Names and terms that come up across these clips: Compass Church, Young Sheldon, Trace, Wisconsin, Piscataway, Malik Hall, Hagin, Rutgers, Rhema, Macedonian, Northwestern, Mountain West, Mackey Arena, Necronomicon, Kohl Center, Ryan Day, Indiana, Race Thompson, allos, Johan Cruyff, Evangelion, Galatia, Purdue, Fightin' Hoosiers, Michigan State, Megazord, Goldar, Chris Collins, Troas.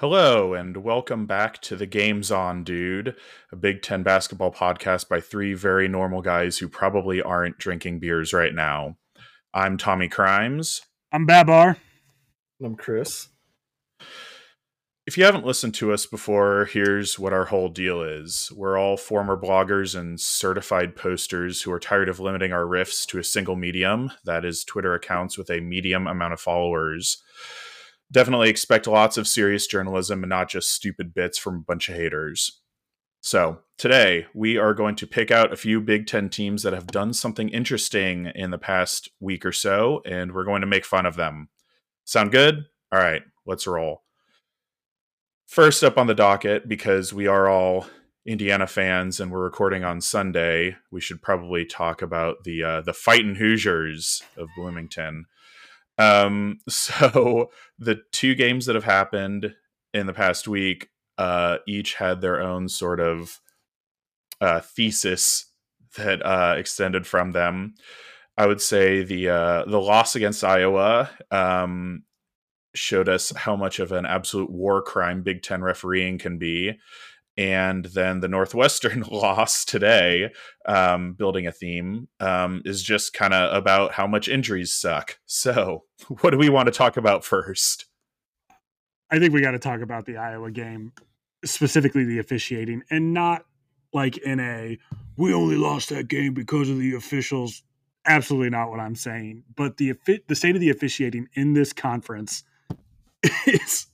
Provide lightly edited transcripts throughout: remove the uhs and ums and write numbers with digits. Hello, and welcome back to The Game's On, Dude, a Big Ten basketball podcast by three very normal guys who probably aren't drinking beers right now. I'm Tommy Crimes. I'm Babar. And I'm Chris. If you haven't listened to us before, here's what our whole deal is. We're all former bloggers and certified posters who are tired of limiting our riffs to a single medium, that is Twitter accounts with a medium amount of followers. Definitely expect lots of serious journalism and not just stupid bits from a bunch of haters. So today we are going to pick out a few Big Ten teams that have done something interesting in the past week or so, and we're going to make fun of them. Sound good? All right, let's roll. First up on the docket, because we are all Indiana fans and we're recording on Sunday, we should probably talk about the Fightin' Hoosiers of Bloomington. So the two games that have happened in the past week, each had their own sort of, thesis that, extended from them. I would say the loss against Iowa, showed us how much of an absolute war crime Big Ten refereeing can be. And then the Northwestern loss today, building a theme, is just kind of about how much injuries suck. So what do we want to talk about first? I think we got to talk about the Iowa game, specifically the officiating, and not like in a, we only lost that game because of the officials. Absolutely not what I'm saying. But the state of the officiating in this conference is...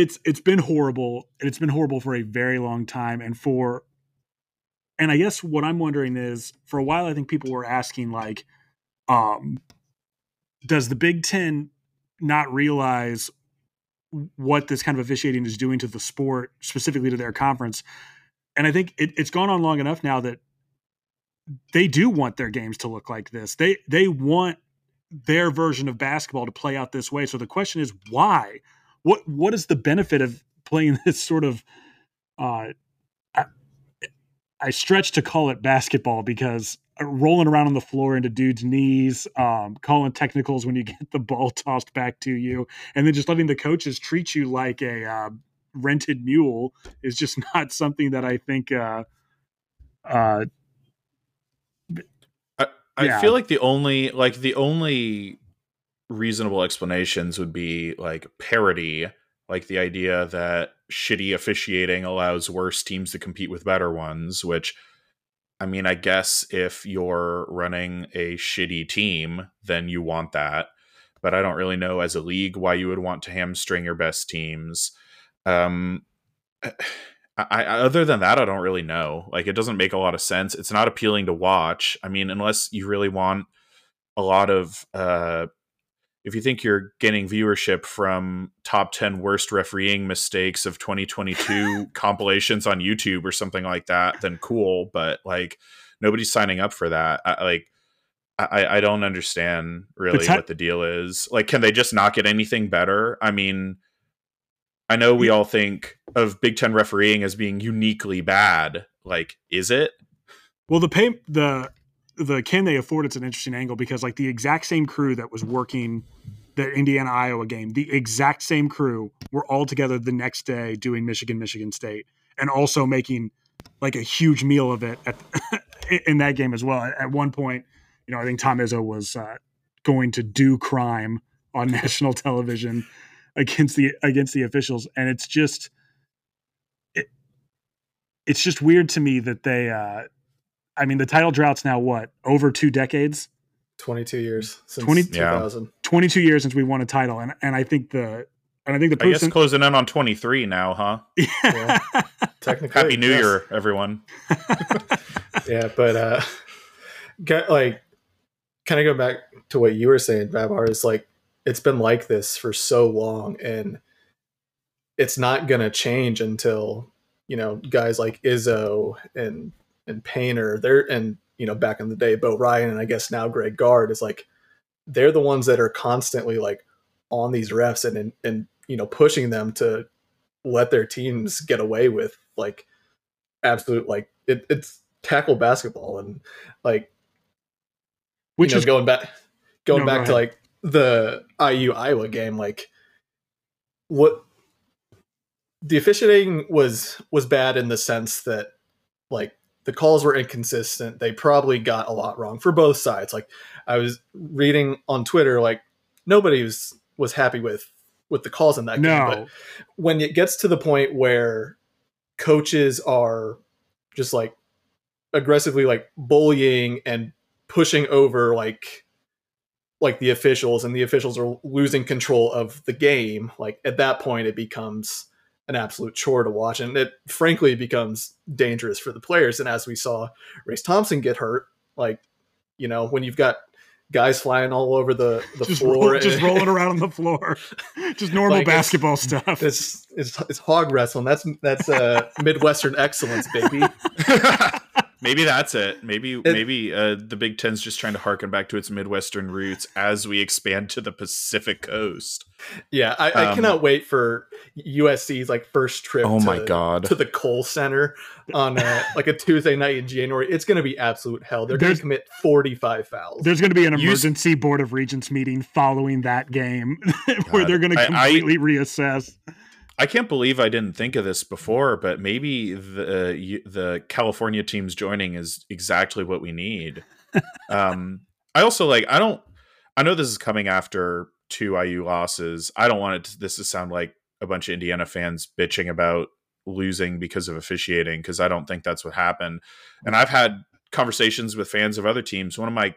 It's been horrible, and it's been horrible for a very long time. And I guess what I'm wondering is, for a while, I think people were asking, like, does the Big Ten not realize what this kind of officiating is doing to the sport, specifically to their conference? And I think it's gone on long enough now that they do want their games to look like this. They want their version of basketball to play out this way. So the question is, why? What is the benefit of playing this sort of I stretch to call it basketball, because rolling around on the floor into dudes' knees, calling technicals when you get the ball tossed back to you, and then just letting the coaches treat you like a rented mule is just not something that I think I feel like the only reasonable explanations would be like parity, like the idea that shitty officiating allows worse teams to compete with better ones, which, I mean, I guess if you're running a shitty team, then you want that. But I don't really know as a league why you would want to hamstring your best teams. Other than that, I don't really know. Like, it doesn't make a lot of sense. It's not appealing to watch. I mean, unless you really want a lot of, if you think you're getting viewership from top 10 worst refereeing mistakes of 2022 compilations on YouTube or something like that, then cool. But like, nobody's signing up for that. I don't understand really what the deal is. Like, can they just not get anything better? I mean, I know we all think of Big Ten refereeing as being uniquely bad. Like, is it? Well, the can they afford it's an interesting angle, because like the exact same crew that was working the Indiana-Iowa game, the exact same crew were all together the next day doing Michigan-Michigan State, and also making like a huge meal of it in that game as well. At one point, you know, I think Tom Izzo was going to do crime on national television against the officials. And it's just weird to me that they, I mean, the title drought's now what? Over 2 decades? 22 years since 2000. 22 years since we won a title. And I think the I guess closing in on 23 now, huh? Yeah. Technically. Happy New Year, everyone. Yeah, but kind of go back to what you were saying, Babar, is like, it's been like this for so long, and it's not going to change until, you know, guys like Izzo and Painter there, and, you know, back in the day, Bo Ryan, and I guess now Greg Gard, is like, they're the ones that are constantly like on these refs and, you know, pushing them to let their teams get away with like absolute, like it's tackle basketball. And like, which, you know, is going back to like the IU Iowa game, like what the officiating was bad in the sense that, like, the calls were inconsistent. They probably got a lot wrong for both sides. Like, I was reading on Twitter, like, nobody was happy with the calls in that game. But when it gets to the point where coaches are just, like, aggressively, like, bullying and pushing over, like the officials, and the officials are losing control of the game, like, at that point it becomes an absolute chore to watch, and it frankly becomes dangerous for the players. And as we saw Race Thompson get hurt, like, you know, when you've got guys flying all over the floor, rolling around on the floor, just normal, like, basketball stuff. It's hog wrestling. That's Midwestern excellence, baby. Maybe that's it. Maybe the Big Ten's just trying to harken back to its Midwestern roots as we expand to the Pacific Coast. Yeah, I cannot wait for USC's, like, first trip to the Kohl Center on a Tuesday night in January. It's going to be absolute hell. They're going to commit 45 fouls. There's going to be an emergency Board of Regents meeting following that game where they're going to completely reassess. I can't believe I didn't think of this before, but maybe the California teams joining is exactly what we need. I also, like, I know this is coming after 2 IU losses. I don't want this to sound like a bunch of Indiana fans bitching about losing because of officiating, because I don't think that's what happened. And I've had conversations with fans of other teams. One of my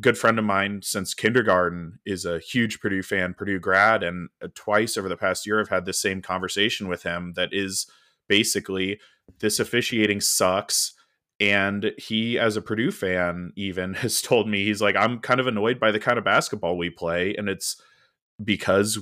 good friend of mine since kindergarten is a huge Purdue fan, Purdue grad, and twice over the past year I've had the same conversation with him that is basically, this officiating sucks. And he, as a Purdue fan, even has told me, he's like, I'm kind of annoyed by the kind of basketball we play, and it's because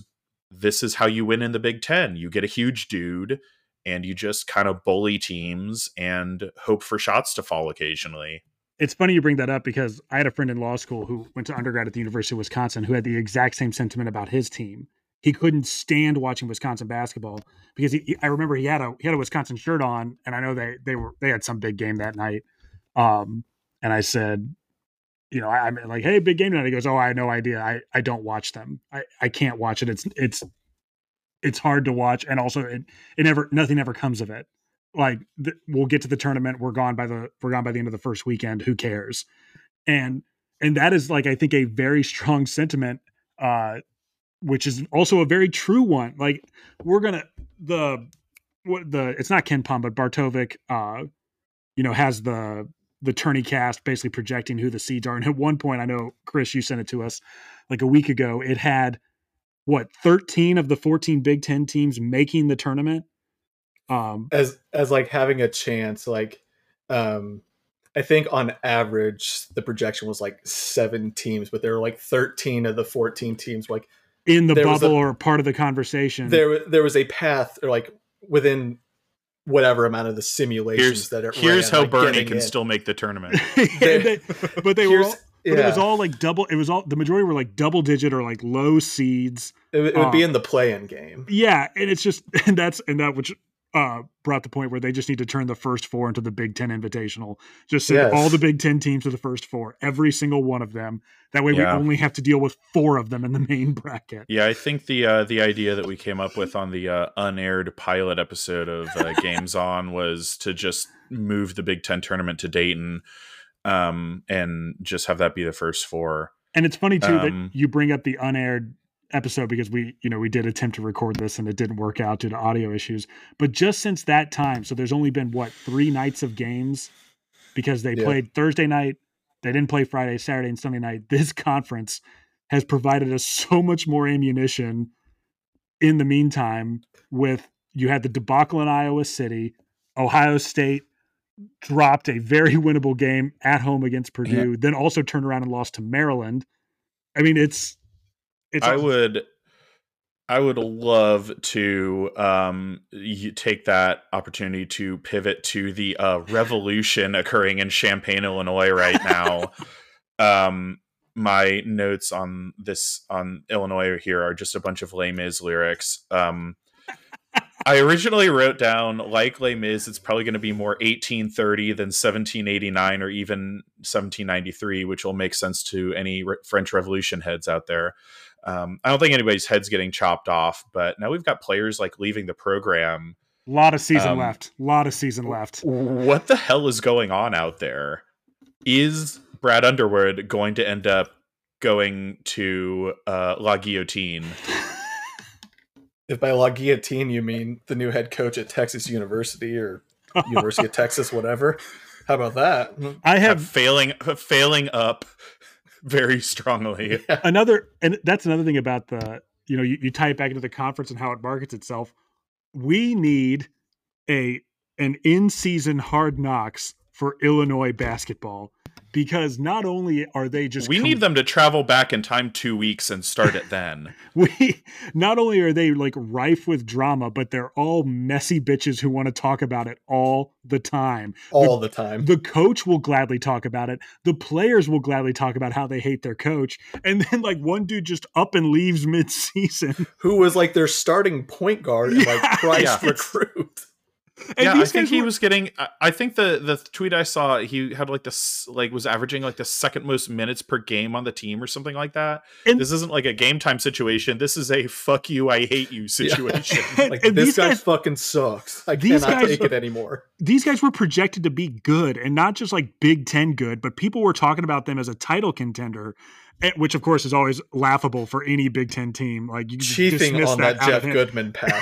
this is how you win in the Big Ten. You get a huge dude and you just kind of bully teams and hope for shots to fall occasionally. It's funny you bring that up, because I had a friend in law school who went to undergrad at the University of Wisconsin who had the exact same sentiment about his team. He couldn't stand watching Wisconsin basketball because I remember he had a Wisconsin shirt on, and I know they had some big game that night. And I said, you know, I'm like, hey, big game tonight. He goes, oh, I had no idea. I don't watch them. I can't watch it. It's hard to watch, and also nothing ever comes of it. Like, we'll get to the tournament. We're gone by the end of the first weekend. Who cares? And that is, like, I think a very strong sentiment, which is also a very true one. Like, it's not KenPom, but Bartovic, you know, has the tourney cast basically projecting who the seeds are. And at one point, I know, Chris, you sent it to us like a week ago. It had 13 of the 14 Big Ten teams making the tournament. As like having a chance, like, I think on average the projection was like 7 teams, but there were like 13 of the 14 teams, like, in the bubble or part of the conversation. There was a path, or like within whatever amount of the simulations how Bernie can still make the tournament. It was all like double. It was all, the majority were like double digit or like low seeds. It would be in the play-in game. Yeah, and it's just which. Brought the point where they just need to turn the first 4 into the Big Ten Invitational. Just send all the Big Ten teams to the first 4, every single one of them. That way we only have to deal with 4 of them in the main bracket. Yeah, I think the idea that we came up with on the unaired pilot episode of Games On was to just move the Big Ten tournament to Dayton, and just have that be the first 4. And it's funny, too, that you bring up the unaired episode, because we did attempt to record this and it didn't work out due to audio issues. But just since that time, so there's only been 3 nights of games, because they played Thursday night, they didn't play Friday, Saturday, and Sunday night. This conference has provided us so much more ammunition in the meantime. With, you had the debacle in Iowa City, Ohio State dropped a very winnable game at home against Purdue, then also turned around and lost to Maryland. I mean, I would love to take that opportunity to pivot to the revolution occurring in Champaign, Illinois right now. My notes on Illinois here are just a bunch of Les Mis lyrics. I originally wrote down, like, Les Mis, it's probably going to be more 1830 than 1789 or even 1793, which will make sense to any French Revolution heads out there. I don't think anybody's head's getting chopped off, but now we've got players like leaving the program A lot of season left. A lot of season left. What the hell is going on out there? Is Brad Underwood going to end up going to La Guillotine? If by La Guillotine you mean the new head coach at Texas University or University of Texas, whatever. How about that? I have failing up very strongly. Yeah. And that's another thing about the, you tie it back into the conference and how it markets itself. We need an in-season hard knocks for Illinois basketball, because not only are they just... We need them to travel back in time 2 weeks and start it then. Not only are they like rife with drama, but they're all messy bitches who want to talk about it all the time. The coach will gladly talk about it. The players will gladly talk about how they hate their coach. And then like one dude just up and leaves mid-season. Who was like their starting point guard and like Christ recruit. And yeah, I think he was getting. I think the tweet I saw, he had like this, like was averaging like the second most minutes per game on the team or something like that. And this isn't like a game time situation. This is a fuck you, I hate you situation. Yeah. Like and this guy fucking sucks. I cannot take it anymore. These guys were projected to be good, and not just like Big Ten good, but people were talking about them as a title contender, which of course is always laughable for any Big Ten team. Like you cheating on that Jeff Goodman path.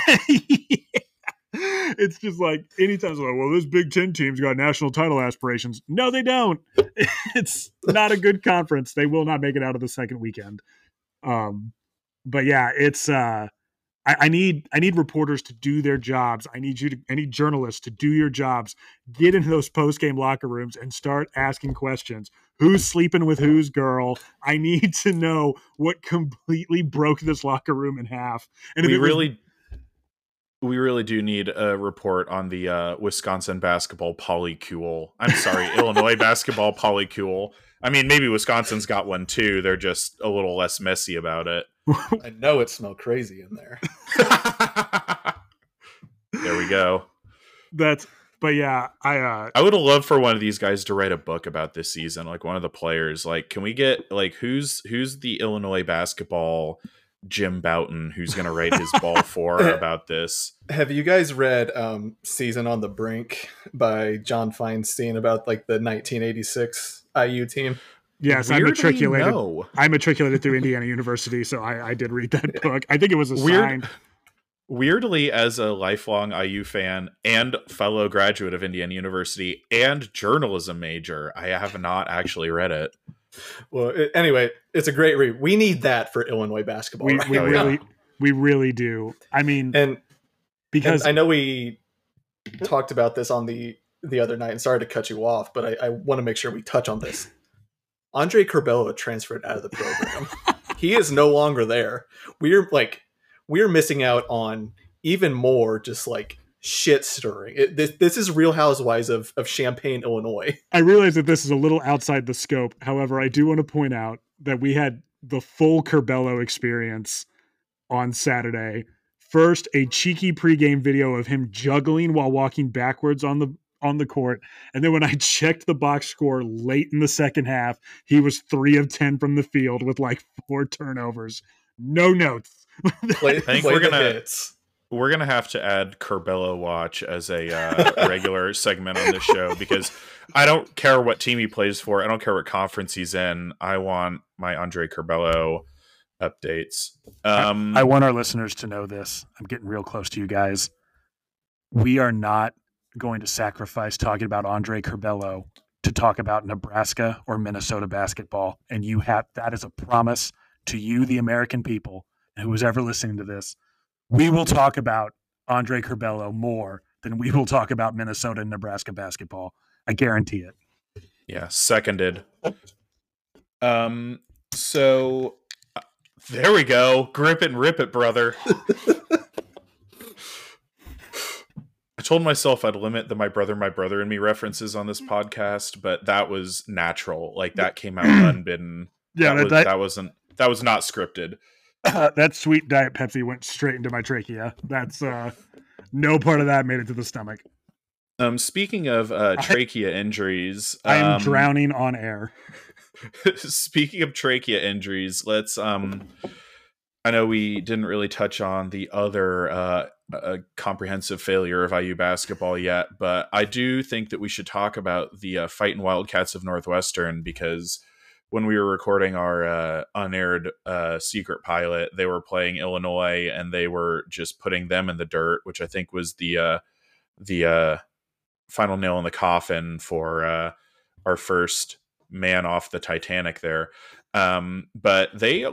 It's just like anytime it's like, well, this Big Ten team's got national title aspirations. No, they don't. It's not a good conference. They will not make it out of the second weekend. But yeah, it's I need reporters to do their jobs. I need journalists to do your jobs. Get into those post-game locker rooms and start asking questions. Who's sleeping with whose girl? I need to know what completely broke this locker room in half. And we really do need a report on the Wisconsin basketball polycule. I'm sorry, Illinois basketball polycule. I mean, maybe Wisconsin's got one too. They're just a little less messy about it. I know it smelled crazy in there. There we go. But yeah, I would have loved for one of these guys to write a book about this season. Like one of the players, like, can we get like, who's the Illinois basketball Jim Bouton, who's going to write his ball for about this. Have you guys read Season on the Brink by John Feinstein about like the 1986 IU team? Yes, I matriculated through Indiana University, so I did read that book. I think it was assigned. Weirdly, as a lifelong IU fan and fellow graduate of Indiana University and journalism major, I have not actually read it. Well, anyway, it's a great read. We need that for Illinois basketball. We really do. I mean, because I know we talked about this on the other night, and sorry to cut you off, but I want to make sure we touch on this. Andre Curbelo transferred out of the program. He is no longer there. We're missing out on even more just like shit stirring. This is Real Housewives of Champaign, Illinois. I realize that this is a little outside the scope. However, I do want to point out that we had the full Curbelo experience on Saturday. First, a cheeky pregame video of him juggling while walking backwards on the court. And then when I checked the box score late in the second half, he was 3 of 10 from the field with like 4 turnovers. No notes. I think we're gonna... We're going to have to add Curbelo Watch as a regular segment on this show, because I don't care what team he plays for. I don't care what conference he's in. I want my Andre Curbelo updates. I want our listeners to know this. I'm getting real close to you guys. We are not going to sacrifice talking about Andre Curbelo to talk about Nebraska or Minnesota basketball. And that is a promise to you, the American people, and who is ever listening to this. We will talk about Andre Curbelo more than we will talk about Minnesota and Nebraska basketball. I guarantee it. Yeah, seconded. So there we go. Grip it and rip it, brother. I told myself I'd limit the my brother and me references on this podcast, but that was natural. Like that came out unbidden. Yeah, that was not scripted. That sweet Diet Pepsi went straight into my trachea. That's no part of that made it to the stomach. Speaking of trachea injuries, I am drowning on air. Speaking of trachea injuries, let's I know we didn't really touch on the other a comprehensive failure of IU basketball yet, but I do think that we should talk about the Fightin' Wildcats of Northwestern, because when we were recording our unaired secret pilot, they were playing Illinois and they were just putting them in the dirt, which I think was the final nail in the coffin for our first man off the Titanic there. But they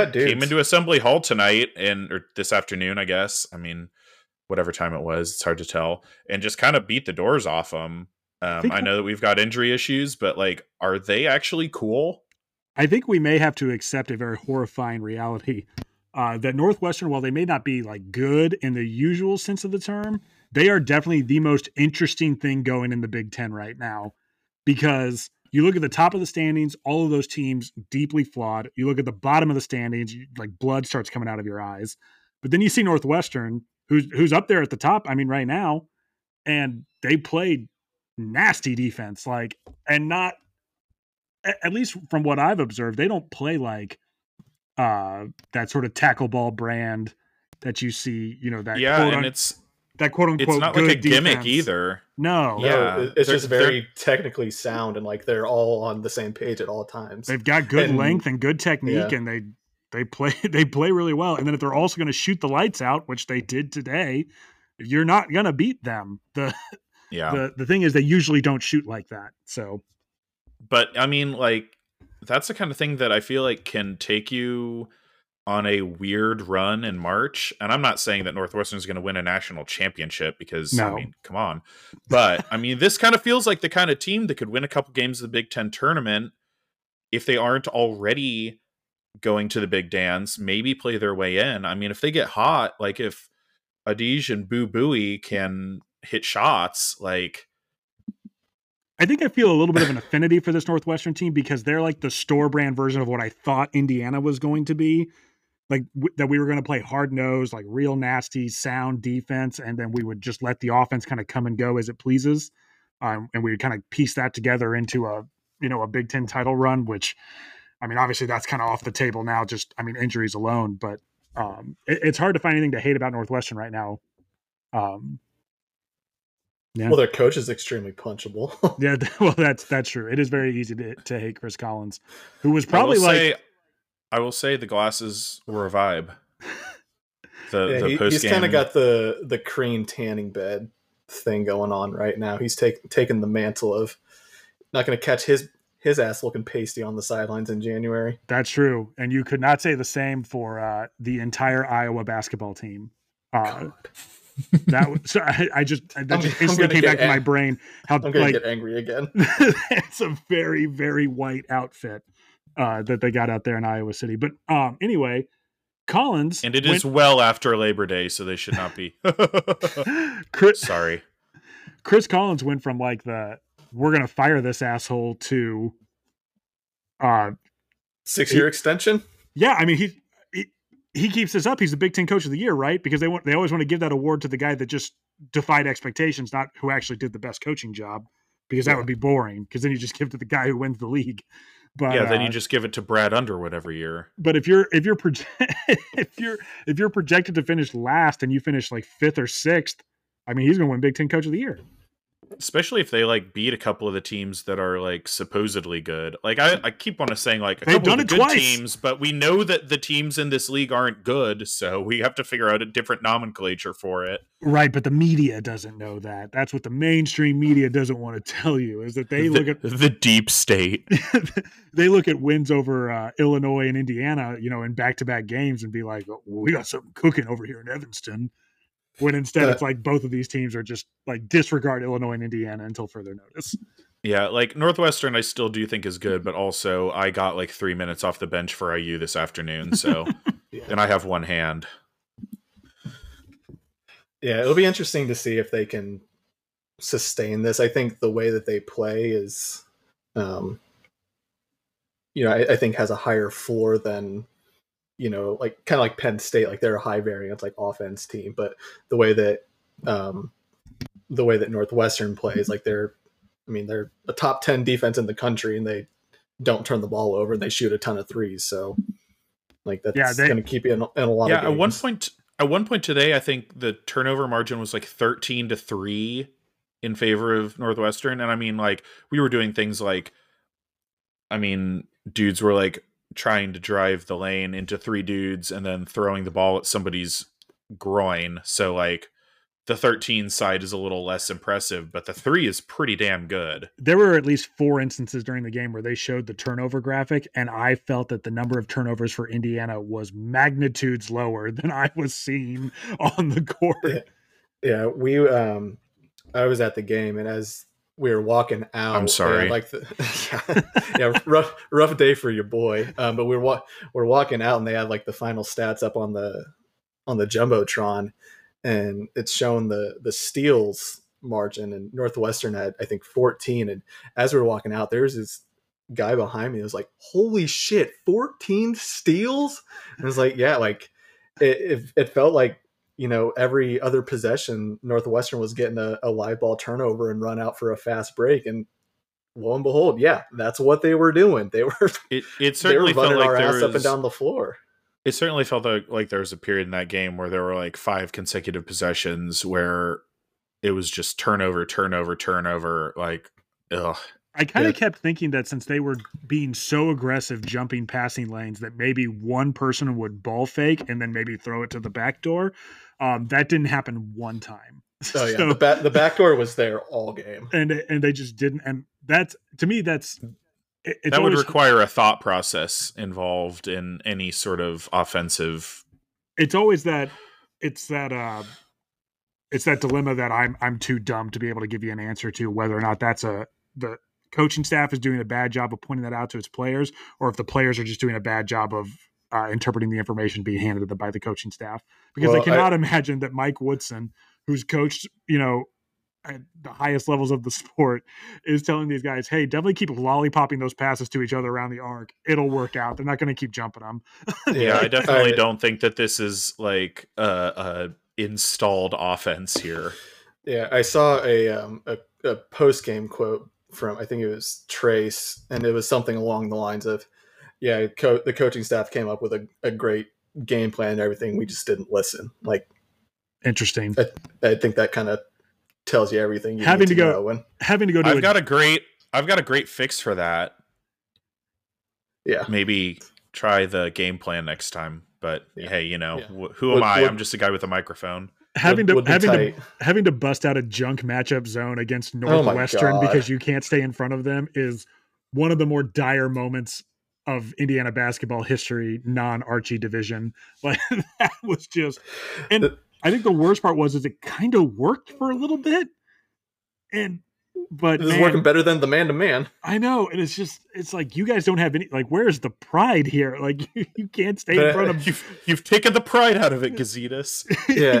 they came into Assembly Hall tonight or this afternoon, I guess. I mean, whatever time it was, it's hard to tell, and just kind of beat the doors off them. I know that we've got injury issues, but are they actually cool? I think we may have to accept a very horrifying reality that Northwestern, while they may not be good in the usual sense of the term, they are definitely the most interesting thing going in the Big Ten right now, because you look at the top of the standings, all of those teams deeply flawed. You look at the bottom of the standings, blood starts coming out of your eyes. But then you see Northwestern, who's up there at the top, right now, and they played nasty defense, and not, at least from what I've observed, they don't play that sort of tackle ball brand that you see, that. Yeah, and it's that quote unquote. It's not good a gimmick defense either. No, yeah, no, it's just very technically sound, and they're all on the same page at all times. They've got good length and good technique, and they play really well. And then if they're also going to shoot the lights out, which they did today, you're not going to beat them. The thing is, they usually don't shoot like that. So, but that's the kind of thing that I feel can take you on a weird run in March. And I'm not saying that Northwestern is going to win a national championship, because no. Come on. But this kind of feels like the kind of team that could win a couple games of the Big Ten tournament if they aren't already going to the big dance, maybe play their way in. If they get hot, if Edey and Boo Booey can hit shots, I think I feel a little bit of an affinity for this Northwestern team, because they're the store brand version of what I thought Indiana was going to be, that we were going to play hard nosed, real nasty sound defense. And then we would just let the offense kind of come and go as it pleases. And we would kind of piece that together into a Big Ten title run, which, obviously that's kind of off the table now, just, injuries alone, but it's hard to find anything to hate about Northwestern right now. Yeah. Well, their coach is extremely punchable. Yeah, well, that's true. It is very easy to hate Chris Collins, who was probably I will say the glasses were a vibe. He's kind of got the cream tanning bed thing going on right now. He's taking the mantle of, not going to catch his ass looking pasty on the sidelines in January. That's true, and you could not say the same for the entire Iowa basketball team. Instantly came back to my brain. I'm going to get angry again. It's a very, very white outfit that they got out there in Iowa City. But anyway, Collins. And it is well after Labor Day, so they should not be. Sorry. Chris Collins went from we're going to fire this asshole to 6-year extension. Yeah. He keeps this up, he's the Big Ten Coach of the Year, right? Because they always want to give that award to the guy that just defied expectations, not who actually did the best coaching job, because that would be boring. Because then you just give it to the guy who wins the league. But then you just give it to Brad Underwood every year. But if you're projected to finish last and you finish 5th or 6th, he's going to win Big Ten Coach of the Year. Especially if they beat a couple of the teams that are supposedly good. I keep on saying a couple done of the it good twice. Teams, but we know that the teams in this league aren't good, so we have to figure out a different nomenclature for it. Right, but the media doesn't know that. That's what the mainstream media doesn't want to tell you, is that they look at the deep state. They look at wins over Illinois and Indiana, in back-to-back games, and be like, oh, we got something cooking over here in Evanston. When instead it's both of these teams are just disregard Illinois and Indiana until further notice. Yeah, Northwestern I still do think is good, but also I got 3 minutes off the bench for IU this afternoon, so and I have one hand. Yeah, it'll be interesting to see if they can sustain this. I think the way that they play is I think has a higher floor than kind of Penn State, they're a high variance, offense team, but the way that Northwestern plays, they're a top 10 defense in the country, and they don't turn the ball over, and they shoot a ton of threes. So Like that's going to keep you in a lot of games. At one point today, I think the turnover margin was like 13-3 in favor of Northwestern. And I mean, like, we were doing things like, I mean, dudes were like trying to drive the lane into three dudes and then throwing the ball at somebody's groin. So like the 13 side is a little less impressive, but the 3 is pretty damn good. There were at least 4 instances during the game where they showed the turnover graphic, and I felt that the number of turnovers for Indiana was magnitudes lower than I was seeing on the court. Yeah, we I was at the game, and as we were walking out, I'm sorry. Like the, rough day for your boy. But we're walking out, and they had like the final stats up on the Jumbotron. And it's shown the steals margin, and Northwestern had, I think, 14. And as we were walking out, there's this guy behind me that was like, holy shit, 14 steals? And I was like, yeah, like it felt like, you know, every other possession, Northwestern was getting a live ball turnover and run out for a fast break. And lo and behold, yeah, that's what they were doing. They were it certainly they were running felt like our ass up and down the floor. It certainly felt like there was a period in that game where there were like 5 consecutive possessions where it was just turnover. Like, ugh. I kind of kept thinking that since they were being so aggressive jumping passing lanes that maybe one person would ball fake and then maybe throw it to the back door. That didn't happen one time. Oh yeah, so, the back door was there all game. And they just didn't. And that's, to me, that's... That would require a thought process involved in any sort of offensive. It's always that it's that dilemma that I'm too dumb to be able to give you an answer to, whether or not that's the coaching staff is doing a bad job of pointing that out to its players, or if the players are just doing a bad job of interpreting the information being handed to them by the coaching staff. Because I cannot imagine that Mike Woodson, who's coached, you know, at the highest levels of the sport, is telling these guys, hey, definitely keep lollipopping those passes to each other around the arc. It'll work out. They're not going to keep jumping them. Yeah, I definitely don't think that this is like a installed offense here. Yeah, I saw a post-game quote from, I think it was Trace, and it was something along the lines of, yeah, the coaching staff came up with a great game plan and everything. We just didn't listen. Like, interesting. I think that kind of tells you everything you need to know. And having to go to I've got a great fix for that. Yeah, maybe try the game plan next time. But hey, you know, who am I? I'm just a guy with a microphone. Having to bust out a junk matchup zone against Northwestern because you can't stay in front of them is one of the more dire moments of Indiana basketball history, non-Archie division. Like that was just I think the worst part was it kind of worked for a little bit, but this is working better than the man-to-man. I know, and it's like you guys don't have any. Like, where's the pride here? Like, you can't stay in front of you've taken the pride out of it, Gazetas. Yeah,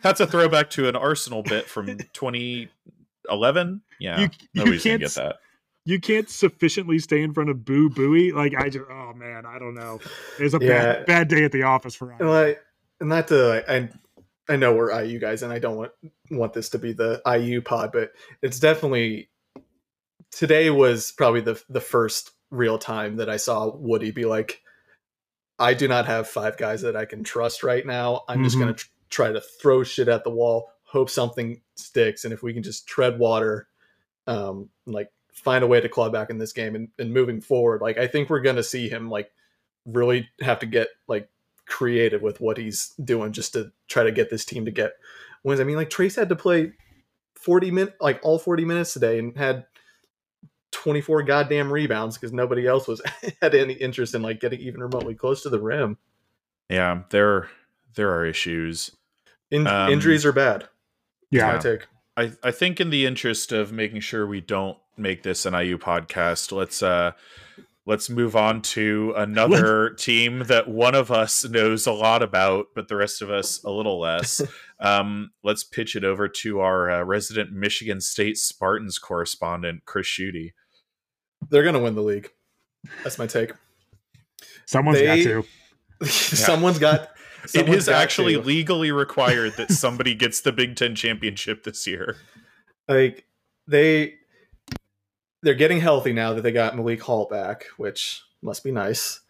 that's a throwback to an Arsenal bit from 2011. Yeah, nobody's gonna get that. You can't sufficiently stay in front of Boo Booey. Like, I just, oh man, I don't know. It was a bad day at the office for us. Like, not to, I know we're IU guys, and I don't want this to be the IU pod, but it's definitely, today was probably the first real time that I saw Woody be like, I do not have 5 guys that I can trust right now. I'm just going to try to throw shit at the wall, hope something sticks, and if we can just tread water, like find a way to claw back in this game and moving forward. Like, I think we're going to see him like really have to get like creative with what he's doing just to try to get this team to get wins. I mean, like Trace had to play 40 minutes today and had 24 goddamn rebounds because nobody else had any interest in like getting even remotely close to the rim. Yeah, there are issues. Injuries are bad. Yeah, I think in the interest of making sure we don't make this an IU podcast, let's move on to another team that one of us knows a lot about, but the rest of us a little less. Let's pitch it over to our resident Michigan State Spartans correspondent, Chris Schutte. They're going to win the league. That's my take. Someone's got to. It is actually legally required that somebody gets the Big Ten championship this year. Like, they're getting healthy now that they got Malik Hall back, which must be nice.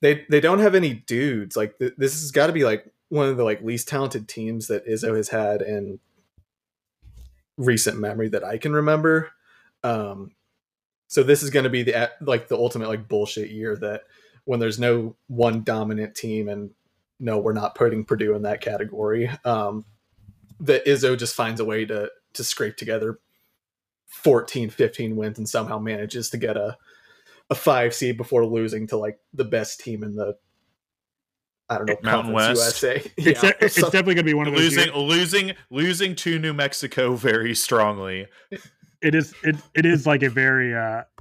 They don't have any dudes. Like this has got to be like one of the like least talented teams that Izzo has had in recent memory that I can remember. So this is going to be the ultimate like bullshit year that when there's no one dominant team, and no, we're not putting Purdue in that category. That Izzo just finds a way to scrape together 14, 15 wins and somehow manages to get a 5 seed before losing to like the best team in the, I don't know, Mountain West USA. Yeah. It's definitely going to be one of those losing to New Mexico very strongly. It is like a very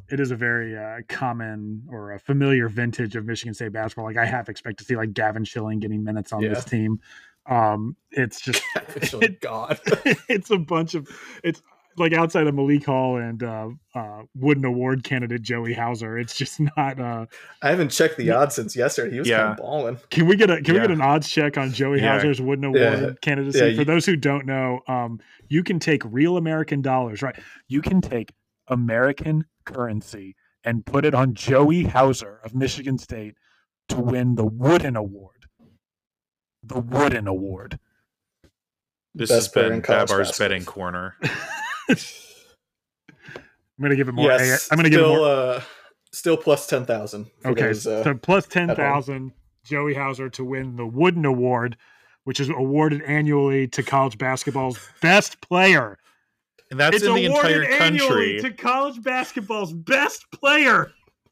it is a very common or a familiar vintage of Michigan State basketball. Like I half expect to see like Gavin Schilling getting minutes on this team. It's just God. It's a bunch of like outside of Malik Hall and Wooden Award candidate Joey Hauser, it's just not. I haven't checked the odds since yesterday. He was kind of balling. Can we get an odds check on Joey Hauser's Wooden Award candidacy? Yeah, for those who don't know, you can take real American dollars, right? You can take American currency and put it on Joey Hauser of Michigan State to win the Wooden Award. The Wooden Award. This has been Babar's betting corner. I'm gonna give it more. Yes, I'm gonna give it more. Still plus 10,000. Okay, so plus 10,000. Joey Hauser to win the Wooden Award, which is awarded annually to college basketball's best player, and that's in the entire country. To college basketball's best player,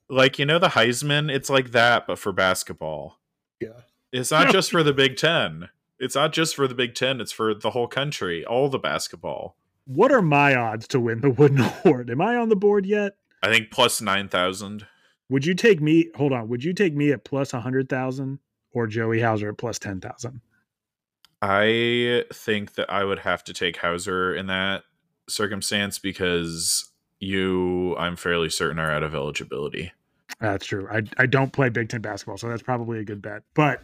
like the Heisman, it's like that, but for basketball. Yeah, it's not just for the Big Ten. It's not just for the Big Ten. It's for the whole country, all the basketball. What are my odds to win the Wooden Award? Am I on the board yet? I think plus 9,000. Would you take me? Hold on. Would you take me at plus 100,000 or Joey Hauser at plus 10,000? I think that I would have to take Hauser in that circumstance because I'm fairly certain are out of eligibility. That's true. I don't play Big Ten basketball, so that's probably a good bet. But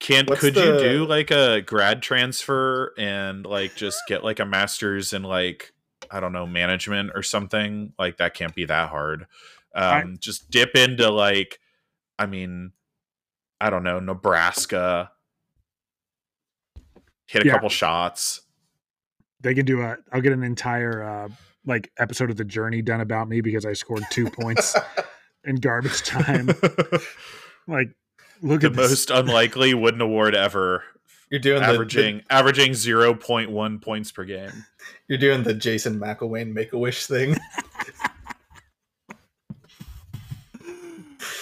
could you do like a grad transfer and like just get like a master's in like, I don't know, management or something? Like that can't be that hard. Just dip into like, I don't know, Nebraska. Hit a couple shots. They can do I'll get an entire like episode of The Journey done about me because I scored 2 points in garbage time. Like, look at the most unlikely Wooden Award ever. You're doing averaging 0.1 points per game. You're doing the Jason McElwain Make-A-Wish thing.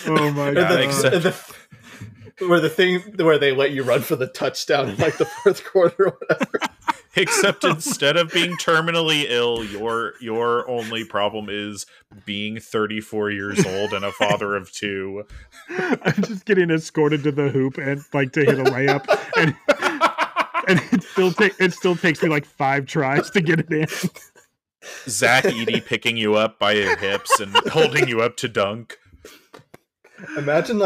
Oh my god! Where they let you run for the touchdown in like the fourth quarter or whatever. Except instead of being terminally ill, your only problem is being 34 years old and a father of 2. I'm just getting escorted to the hoop and like to hit a layup, and it still takes me like 5 tries to get it in. Zach Edey picking you up by your hips and holding you up to dunk. Imagine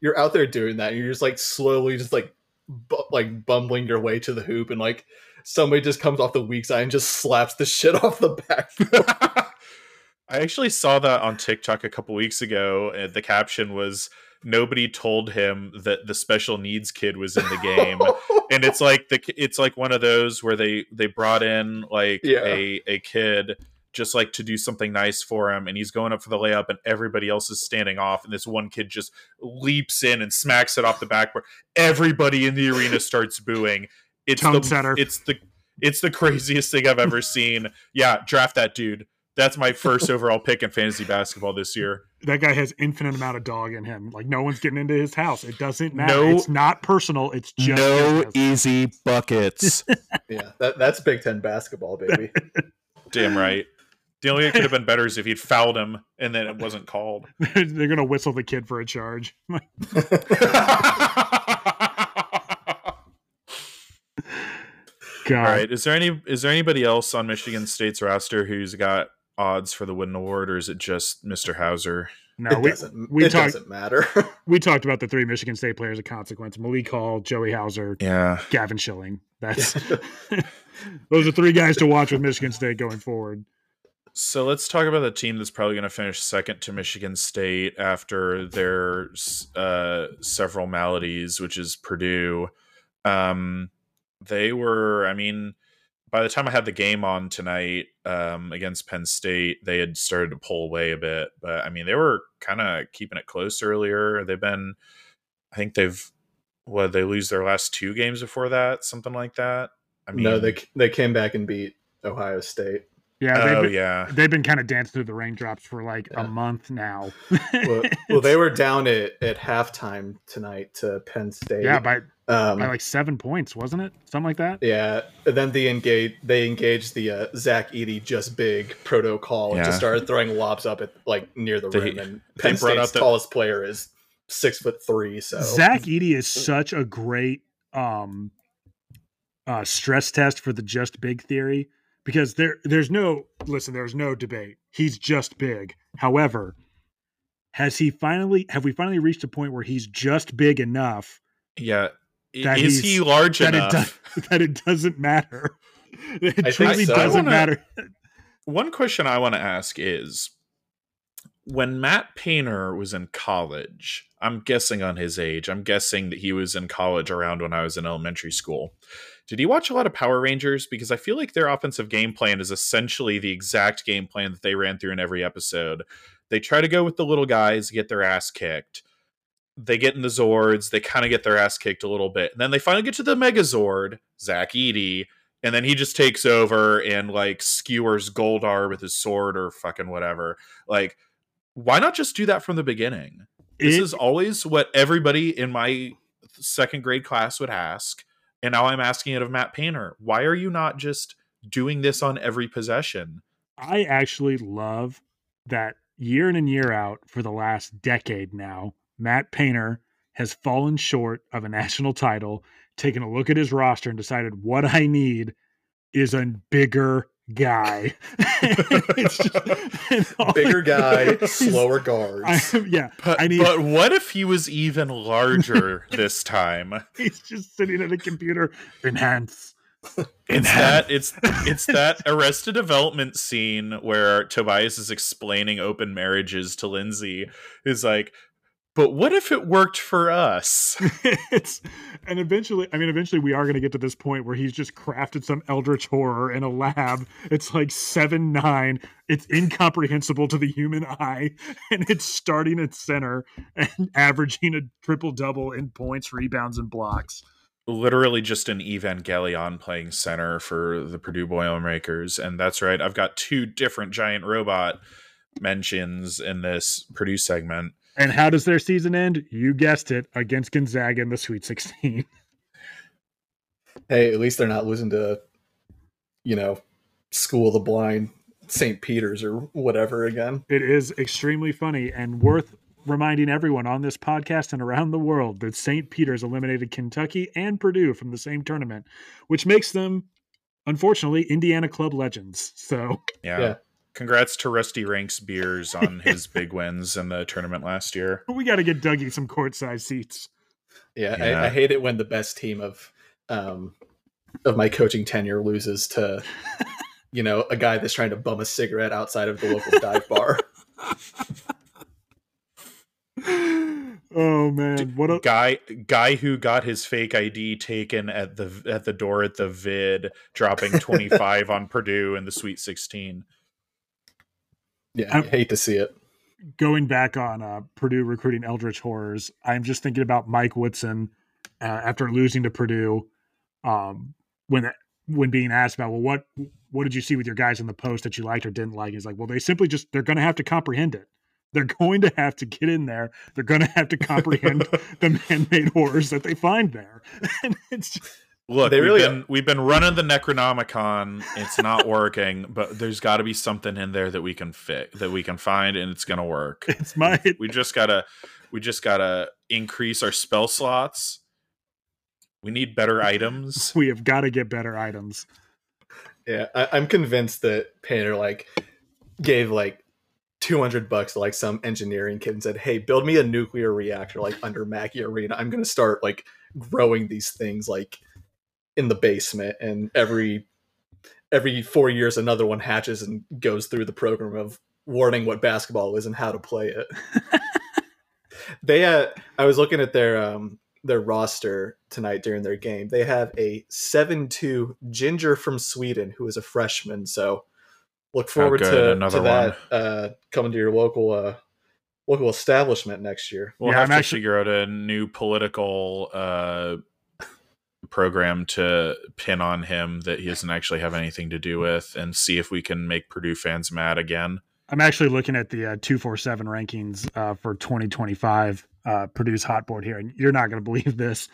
you're out there doing that, and you're just like slowly just like. Like bumbling your way to the hoop, and like somebody just comes off the weak side and just slaps the shit off the backboard. I actually saw that on TikTok a couple weeks ago, and the caption was nobody told him that the special needs kid was in the game. And it's like one of those where they brought in like a kid just like to do something nice for him, and he's going up for the layup and everybody else is standing off, and this one kid just leaps in and smacks it off the backboard. Everybody in the arena starts booing. It's the craziest thing I've ever seen. Yeah, draft that dude. That's my first overall pick in fantasy basketball this year. That guy has infinite amount of dog in him. Like no one's getting into his house. It doesn't matter. No, it's not personal. It's just no easy buckets. Yeah, that's Big Ten basketball, baby. Damn right. The only thing that could have been better is if he'd fouled him and then it wasn't called. They're going to whistle the kid for a charge. God. All right. Is there anybody else on Michigan State's roster who's got odds for the Wooden Award, or is it just Mr. Hauser? No, it doesn't matter. We talked about the 3 Michigan State players of consequence: Malik Hall, Joey Hauser, Gavin Schilling. Those are 3 guys to watch with Michigan State going forward. So let's talk about the team that's probably going to finish second to Michigan State after their several maladies, which is Purdue. They were, I mean, by the time I had the game on tonight against Penn State, they had started to pull away a bit. But, I mean, they were kind of keeping it close earlier. They've been, I think they've, what, they lose their last two games before that? Something like that? I mean, no, they came back and beat Ohio State. Yeah, they've been kind of dancing through the raindrops for like a month now. well, they were down at halftime tonight to Penn State. Yeah, by like 7 points, wasn't it? Something like that. Yeah, and then they engaged the Zach Edey just big protocol and just started throwing lobs up at like near the rim. And Penn State's tallest player is 6'3". So Zach Edey is such a great stress test for the just big theory. Because there's no debate. He's just big. However, have we finally reached a point where he's just big enough? Yeah. Is he large enough? That it doesn't matter. It truly doesn't matter. One question I want to ask is, when Matt Painter was in college, I'm guessing on his age, I'm guessing that he was in college around when I was in elementary school. Did he watch a lot of Power Rangers? Because I feel like their offensive game plan is essentially the exact game plan that they ran through in every episode. They try to go with the little guys, get their ass kicked. They get in the Zords. They kind of get their ass kicked a little bit. And then they finally get to the Megazord, Zach Edey. And then he just takes over and like skewers Goldar with his sword or fucking whatever. Like, why not just do that from the beginning? This is always what everybody in my second grade class would ask. And now I'm asking it of Matt Painter. Why are you not just doing this on every possession? I actually love that year in and year out for the last decade now, Matt Painter has fallen short of a national title, taken a look at his roster and decided what I need is a bigger guy. Bigger guy, slower guards. But what if he was even larger this time? He's just sitting at a computer. It's that Arrested Development scene where Tobias is explaining open marriages to Lindsay. Is like, but what if it worked for us? Eventually we are going to get to this point where he's just crafted some eldritch horror in a lab. It's like 7'9". It's incomprehensible to the human eye. And it's starting at center and averaging a triple-double in points, rebounds, and blocks. Literally just an Evangelion playing center for the Purdue Boilermakers. And that's right. I've got two different giant robot mentions in this Purdue segment. And how does their season end? You guessed it, against Gonzaga in the Sweet 16. Hey, at least they're not losing to, School of the Blind, St. Peter's or whatever again. It is extremely funny and worth reminding everyone on this podcast and around the world that St. Peter's eliminated Kentucky and Purdue from the same tournament, which makes them, unfortunately, Indiana club legends. So, yeah. Congrats to Rusty Ranks Beers on his big wins in the tournament last year. We got to get Dougie some courtside seats. Yeah. I hate it when the best team of my coaching tenure loses to, a guy that's trying to bum a cigarette outside of the local dive bar. Oh man, what a guy who got his fake ID taken at the door at the vid, dropping 25 on Purdue in the Sweet 16. Yeah, I hate to see it. Going back on Purdue recruiting eldritch horrors, I'm just thinking about Mike Woodson after losing to Purdue. When being asked about, well, what did you see with your guys in the post that you liked or didn't like? He's like, well, they're going to have to comprehend it. They're going to have to get in there. They're going to have to comprehend the man-made horrors that they find there. And it's just... Look, we've been running the Necronomicon. It's not working, but there's got to be something in there that we can fit, that we can find, and it's gonna work. We just gotta increase our spell slots. We need better items. We have got to get better items. Yeah, I'm convinced that Painter gave $200 to some engineering kid and said, "Hey, build me a nuclear reactor under Mackey Arena. I'm gonna start growing these things in the basement," and every every 4 years, another one hatches and goes through the program of warning what basketball is and how to play it. They, I was looking at their roster tonight during their game. They have a 7'2" ginger from Sweden who is a freshman. So look forward to that coming to your local establishment next year. We'll have to figure out a new political program to pin on him that he doesn't actually have anything to do with, and see if we can make Purdue fans mad again. I'm actually looking at the 247 rankings for 2025 Purdue's hot board here, and you're not going to believe this,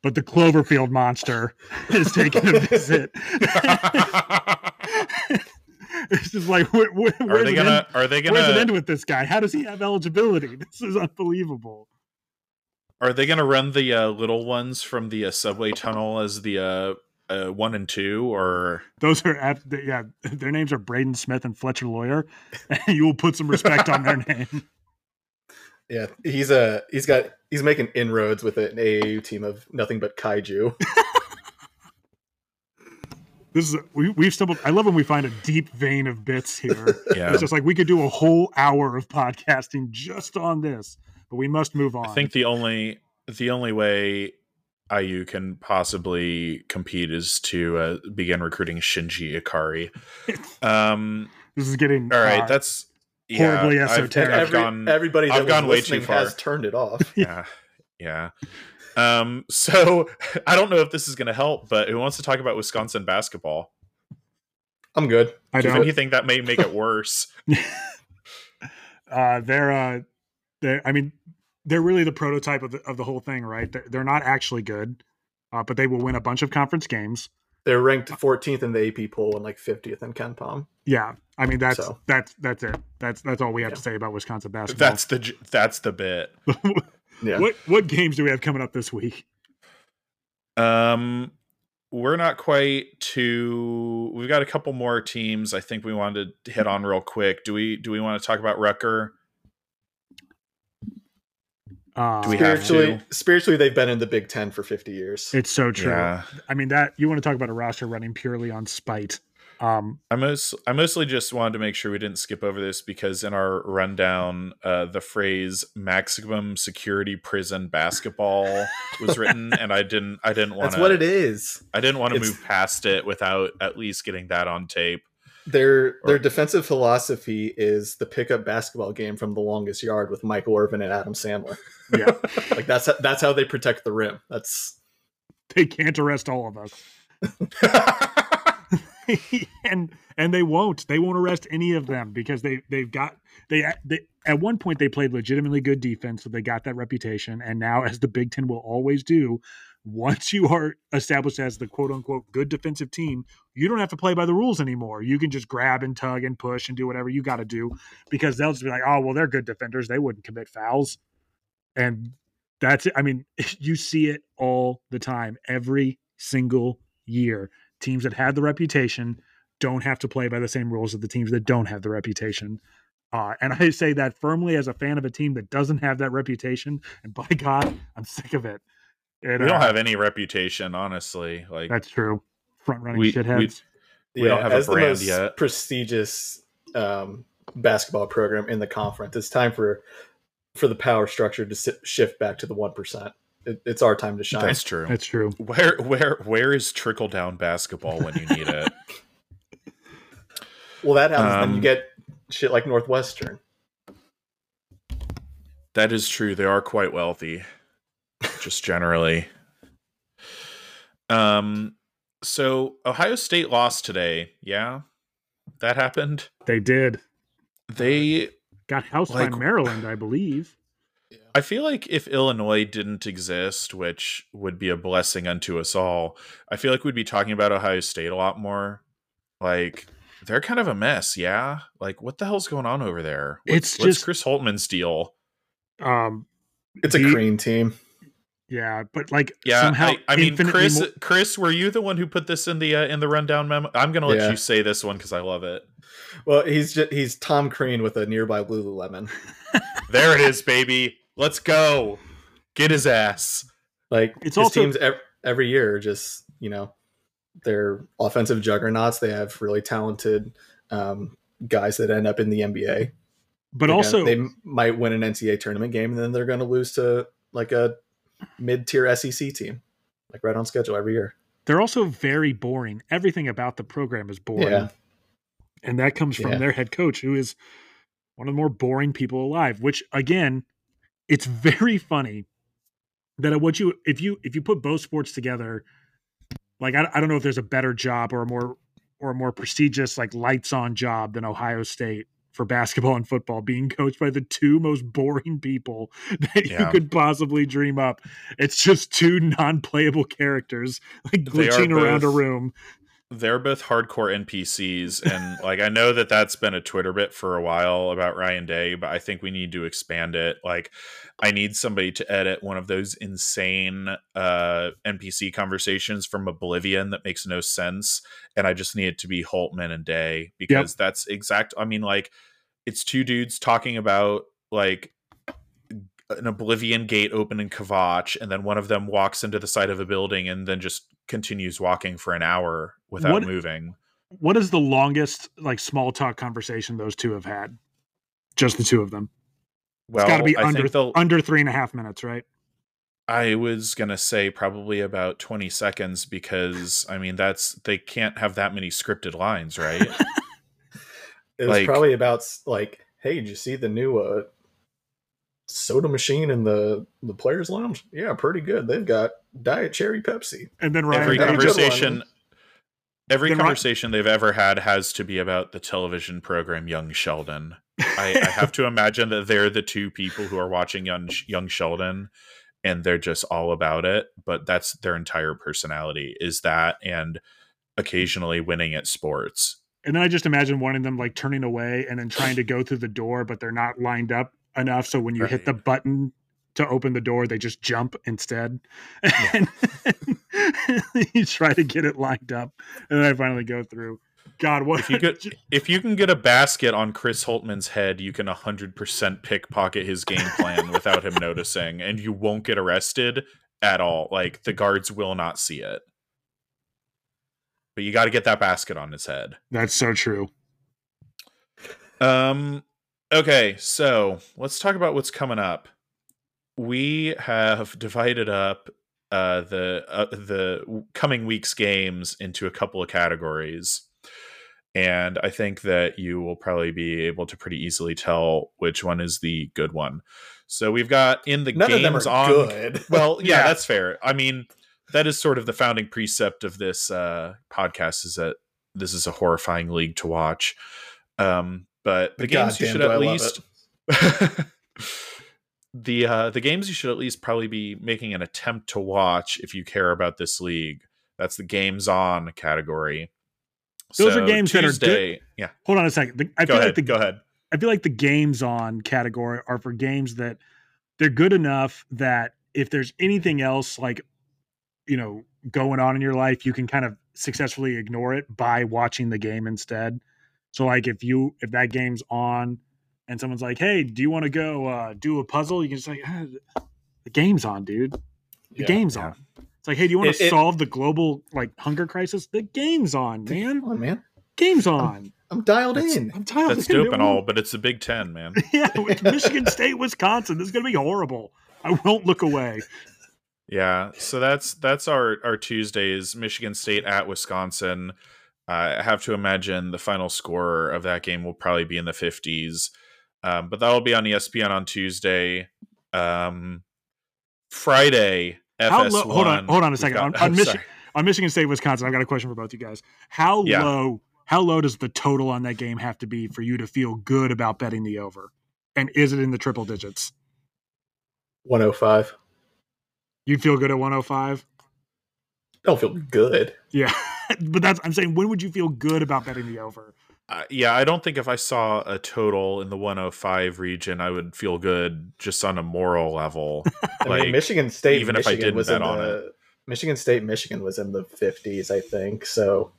but the Cloverfield monster is taking a visit. It's just like, where's it end with this guy? How does he have eligibility? This is unbelievable. Are they going to run the little ones from the subway tunnel as the 1 and 2, or those are their names are Braden Smith and Fletcher Lawyer, and you will put some respect on their name. Yeah, he's making inroads with an AAU team of nothing but kaiju. We've stumbled. I love when we find a deep vein of bits here. Yeah. It's just like we could do a whole hour of podcasting just on this, but we must move on. I think the only way IU can possibly compete is to begin recruiting Shinji Ikari. This is getting all right. That's horribly esoteric. Everybody way too far has turned it off. Yeah. So I don't know if this is going to help, but who wants to talk about Wisconsin basketball? I'm good. I don't. If anything, that may make it worse. They're really the prototype of the whole thing, right? They're not actually good, but they will win a bunch of conference games. They're ranked 14th in the AP poll and like 50th in KenPom. Yeah, I mean that's it. That's all we have to say about Wisconsin basketball. That's the bit. Yeah. What games do we have coming up this week? We're not quite to. We've got a couple more teams I think we wanted to hit on real quick. Do we want to talk about Rutgers? Spiritually, they've been in the Big Ten for 50 years. It's so true. Yeah. I mean, that you want to talk about a roster running purely on spite. I mostly just wanted to make sure we didn't skip over this because in our rundown, the phrase "maximum security prison basketball" was written, and I didn't want to. That's what it is. I didn't want to move past it without at least getting that on tape. Their defensive philosophy is the pickup basketball game from The Longest Yard with Michael Irvin and Adam Sandler. Yeah, like that's how they protect the rim. They can't arrest all of us. and they won't arrest any of them because they've got at one point they played legitimately good defense, so they got that reputation, and now, as the Big Ten will always do, once you are established as the quote unquote good defensive team, you don't have to play by the rules anymore. You can just grab and tug and push and do whatever you got to do, because they'll just be like, oh well, they're good defenders, they wouldn't commit fouls. And that's it. I mean, you see it all the time, every single year. Teams that have the reputation don't have to play by the same rules as the teams that don't have the reputation. And I say that firmly as a fan of a team that doesn't have that reputation. And by God, I'm sick of it. And, we don't have any reputation, honestly. Like, that's true. Front running shitheads. We don't have a brand yet. As the most prestigious basketball program in the conference, it's time for the power structure to shift back to the 1%. It's our time to shine. That's true. That's true. Where is trickle down basketball when you need it? Well, that happens. Then you get shit like Northwestern. That is true. They are quite wealthy, just generally. So Ohio State lost today. Yeah, that happened. They did. They got housed by Maryland, I believe. I feel like if Illinois didn't exist, which would be a blessing unto us all, I feel like we'd be talking about Ohio State a lot more. Like, they're kind of a mess, yeah? Like, what the hell's going on over there? What's Chris Holtman's deal? It's a green team. Yeah, but like, somehow I mean, Chris, were you the one who put this in the rundown memo? I'm going to let you say this one because I love it. Well, he's Tom Crean with a nearby Lululemon. There it is, baby. Let's go. Get his ass. Like, it seems every year, just, They're offensive juggernauts. They have really talented guys that end up in the NBA. But also, they might win an NCAA tournament game, and then they're going to lose to like a mid-tier SEC team, like right on schedule every year. They're also very boring. Everything about the program is boring. Yeah. And that comes from their head coach, who is one of the more boring people alive, which, again, it's very funny that if you put both sports together, like, I don't know if there's a better job or a more prestigious, like, lights on job than Ohio State for basketball and football, being coached by the two most boring people that you could possibly dream up. It's just two non-playable characters, like, glitching around a room. They're both hardcore NPCs. And like, I know that's been a Twitter bit for a while about Ryan Day, but I think we need to expand it. Like, I need somebody to edit one of those insane NPC conversations from Oblivion that makes no sense. And I just need it to be Holtman and Day, because that's exact. I mean, like, it's two dudes talking about like an Oblivion gate open in Kavach. And then one of them walks into the side of a building and then just continues walking for an hour without moving. What is the longest like small talk conversation those two have had? Just the two of them. Well, it's got to be under 3.5 minutes, right? I was going to say probably about 20 seconds, because I mean, they can't have that many scripted lines, right? It was like, probably about like, hey, did you see the new soda machine in the players lounge? Yeah, pretty good. They've got Diet Cherry Pepsi. And then every conversation they've ever had has to be about the television program Young Sheldon. I have to imagine that they're the two people who are watching Young Sheldon, and they're just all about it. But that's their entire personality, is that, and occasionally winning at sports. And then I just imagine one of them like turning away and then trying to go through the door, but they're not lined up enough, so when you hit the button to open the door, they just jump instead. And you try to get it lined up, and then I finally go through. God, what if you can get a basket on Chris Holtman's head, you can 100% pickpocket his game plan without him noticing, and you won't get arrested at all. Like, the guards will not see it, but you got to get that basket on his head. That's so true. Okay, so let's talk about what's coming up. We have divided up the coming week's games into a couple of categories. And I think that you will probably be able to pretty easily tell which one is the good one. So we've got in the None games of them are on good. Well, yeah, that's fair. I mean, that is sort of the founding precept of this podcast, is that this is a horrifying league to watch. But the games you should at least the games you should at least probably be making an attempt to watch if you care about this league. That's the games on category. Those are games that are good. Yeah. Hold on a second. I feel like the games on category are for games that they're good enough that if there's anything else like, you know, going on in your life, you can kind of successfully ignore it by watching the game instead. So like if that game's on and someone's like, hey, do you want to go do a puzzle? You can just like, the game's on, dude. The game's on. It's like, hey, do you want to solve the global like hunger crisis? The game's on, man. Come on, man. Game's on. I'm dialed in. That's dope and all, but it's the Big Ten, man. Yeah, it's Michigan State, Wisconsin. This is going to be horrible. I won't look away. Yeah, so that's our Tuesdays, Michigan State at Wisconsin. I have to imagine the final score of that game will probably be in the 50s. But that'll be on ESPN on Tuesday. Friday, FS1. Hold on a second. On Michigan State, Wisconsin, I've got a question for both you guys. How low does the total on that game have to be for you to feel good about betting the over? And is it in the triple digits? 105. You'd feel good at 105? Don't feel good. Yeah. But I'm saying, when would you feel good about betting the over? I don't think if I saw a total in the 105 region, I would feel good just on a moral level. Like, I mean, Michigan State, Michigan was in the 50s, I think. So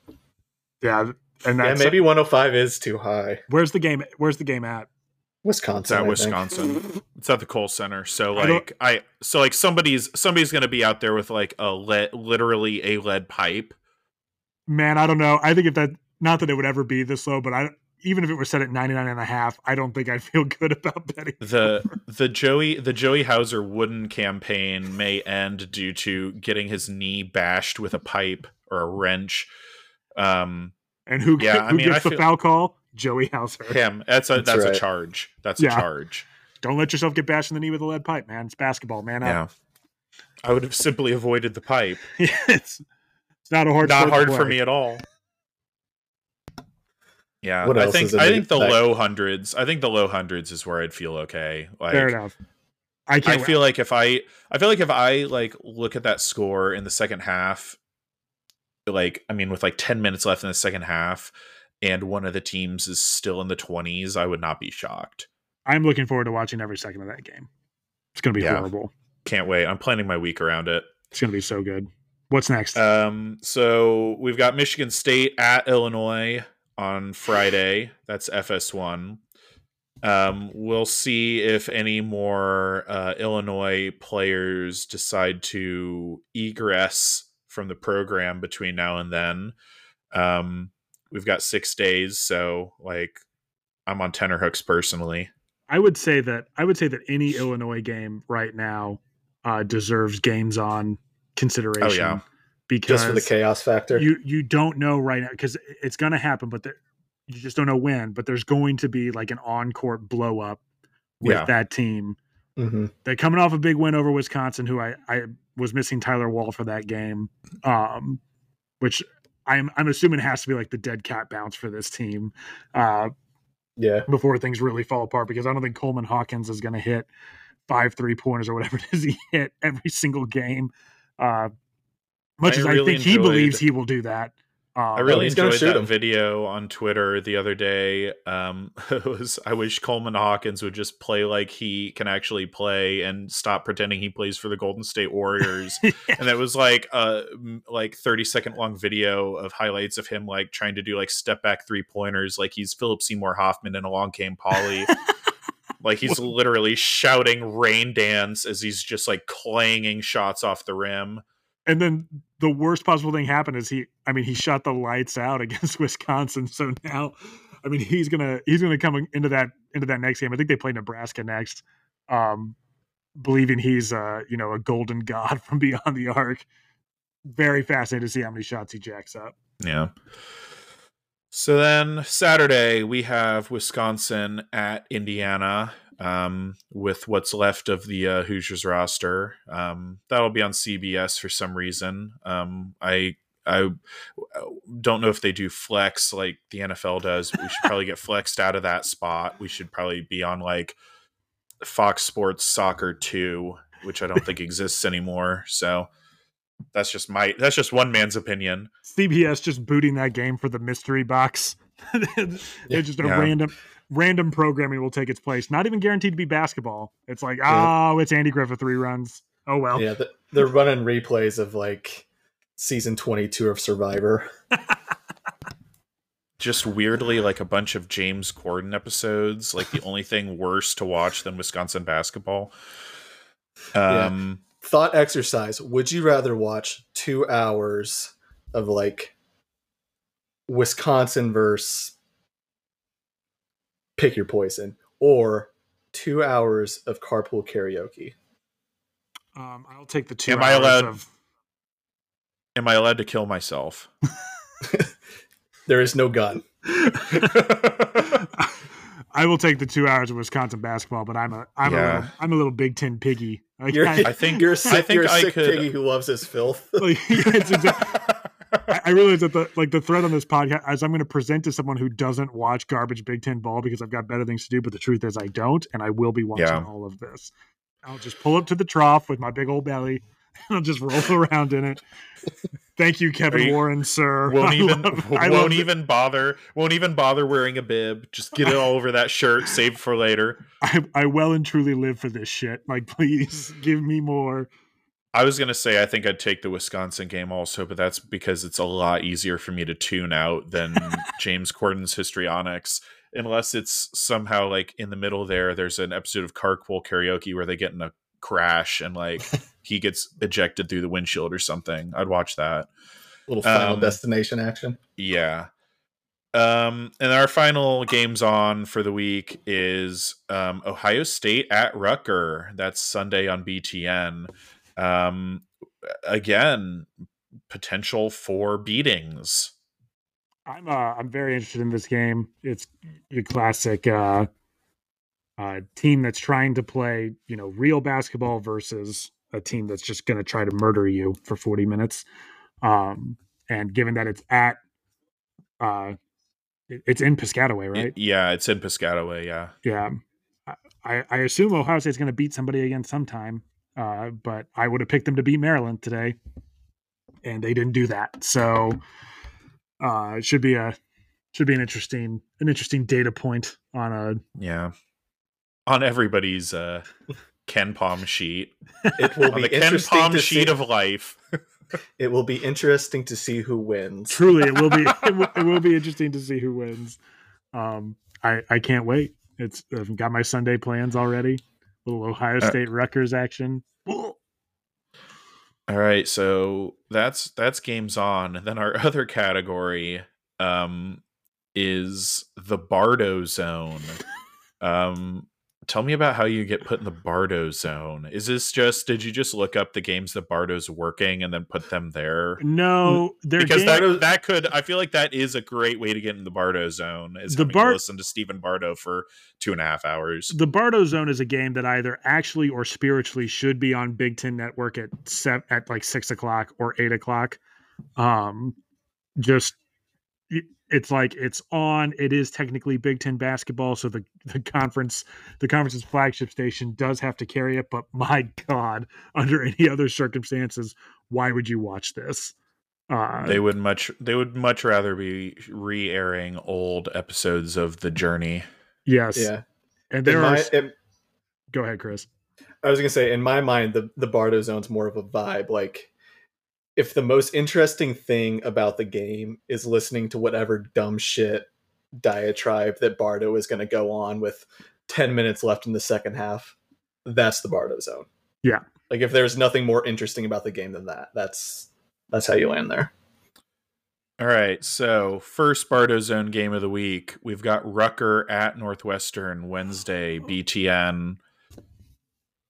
yeah, and maybe 105 is too high. Where's the game at? Wisconsin. It's at Wisconsin. It's at the Kohl Center. So like somebody's going to be out there with like literally a lead pipe. man, I don't know. I think if that, not that it would ever be this low, but I, even if it were set at 99.5, I don't think I'd feel good about betting. The Joey Hauser wooden campaign may end due to getting his knee bashed with a pipe or a wrench. And who gets the foul call? Joey Hauser. Him. That's right. A charge. That's a charge. Don't let yourself get bashed in the knee with a lead pipe, man. It's basketball, man. Yeah. I would have simply avoided the pipe. It's not hard for me at all. Yeah, I think the low hundreds is where I'd feel okay. Like, fair enough. I feel like if I look at that score in the second half, like, I mean, with like 10 minutes left in the second half, and one of the teams is still in the 20s, I would not be shocked. I'm looking forward to watching every second of that game. It's going to be horrible. Can't wait. I'm planning my week around it. It's going to be so good. What's next? So we've got Michigan State at Illinois on Friday. That's FS1. We'll see if any more Illinois players decide to egress from the program between now and then. We've got 6 days, so like I'm on tenterhooks personally. I would say that any Illinois game right now deserves games on consideration. Oh, yeah. Because just for the chaos factor, you don't know right now, because it's going to happen, but you just don't know when. But there's going to be like an on-court blow up with that team. Mm-hmm. They're coming off a big win over Wisconsin, who I was missing Tyler Wall for that game, which I'm assuming has to be like the dead cat bounce for this team. Before things really fall apart, because I don't think Coleman Hawkins is going to hit 5 3-pointers or whatever it is he hit every single game. Much as I think he believes he will do that. I really enjoyed that video on Twitter the other day. I wish Coleman Hawkins would just play like he can actually play and stop pretending he plays for the Golden State Warriors. And that was like a 30-second long video of highlights of him like trying to do like step back 3-pointers, like he's Philip Seymour Hoffman in Along Came Polly. Like he's literally shouting Rain Dance as he's just like clanging shots off the rim. And then the worst possible thing happened is he shot the lights out against Wisconsin. So now, I mean, he's gonna come into that next game. I think they play Nebraska next, believing he's a golden god from beyond the arc. Very fascinating to see how many shots he jacks up. Yeah. So then Saturday we have Wisconsin at Indiana. With what's left of the Hoosiers roster, that'll be on CBS for some reason. I don't know if they do flex like the NFL does, but we should probably get flexed out of that spot. We should probably be on like Fox Sports Soccer 2, which I don't think exists anymore. So that's just one man's opinion. CBS just booting that game for the mystery box. It's just random programming will take its place. Not even guaranteed to be basketball. It's like, it's Andy Griffith reruns. Oh, well. Yeah, they're running replays of, like, season 22 of Survivor. Just weirdly, like, a bunch of James Corden episodes. Like, the only thing worse to watch than Wisconsin basketball. Thought exercise. Would you rather watch 2 hours of, like, Wisconsin versus... pick your poison, or 2 hours of carpool karaoke? I'll take the 2 hours. Am I allowed to kill myself? There is no gun. I will take the 2 hours of Wisconsin basketball, but I'm a little Big Ten piggy. Like, I think you're a sick piggy who loves his filth. Like, I realize that the thread on this podcast is I'm going to present to someone who doesn't watch garbage Big Ten ball because I've got better things to do. But the truth is I don't, and I will be watching all of this. I'll just pull up to the trough with my big old belly, and I'll just roll around in it. Thank you, Kevin Warren, sir. Won't even bother wearing a bib. Just get it all over that shirt. Save for later. I well and truly live for this shit. Like, please give me more. I was going to say, I think I'd take the Wisconsin game also, but that's because it's a lot easier for me to tune out than James Corden's histrionics, unless it's somehow like in the middle there, there's an episode of Carpool Karaoke where they get in a crash and like he gets ejected through the windshield or something. I'd watch that. little Final Destination action. Yeah. And our final games on for the week is Ohio State at Rutgers. That's Sunday on BTN. Again, potential for beatings. I'm very interested in this game. It's your classic team that's trying to play, you know, real basketball versus a team that's just going to try to murder you for 40 minutes. And given that it's at, it's in Piscataway, right? Yeah, it's in Piscataway. Yeah, yeah. I assume Ohio State's going to beat somebody again sometime, but I would have picked them to beat Maryland today, and they didn't do that. So it should be an interesting data point on on everybody's KenPom sheet. It will be the KenPom sheet of life. It will be interesting to see who wins. Truly, it will be. It will be interesting to see who wins. I can't wait. I've got my Sunday plans already. Little Ohio State Rutgers action. All right, so that's games on. Then our other category is the Bardo Zone. Tell me about how you get put in the Bardo Zone. Is this just, did you just look up the games that Bardo's working and then put them there? No, because that could, I feel like that is a great way to get in the Bardo Zone, is to listen to Stephen Bardo for 2.5 hours. The Bardo Zone is a game that either actually or spiritually should be on Big Ten Network at like 6 o'clock or 8 o'clock. It's like it's on. It is technically Big Ten basketball, so the conference's flagship station does have to carry it. But my God, under any other circumstances, why would you watch this? They would much rather be re-airing old episodes of The Journey. Yes, yeah. And go ahead, Chris. I was gonna say, in my mind, the Bardo Zone's more of a vibe, like, if the most interesting thing about the game is listening to whatever dumb shit diatribe that Bardo is going to go on with 10 minutes left in the second half, that's the Bardo Zone. Yeah. Like, if there's nothing more interesting about the game than that, that's how you land there. All right. So first Bardo Zone game of the week, we've got Rutgers at Northwestern Wednesday, BTN.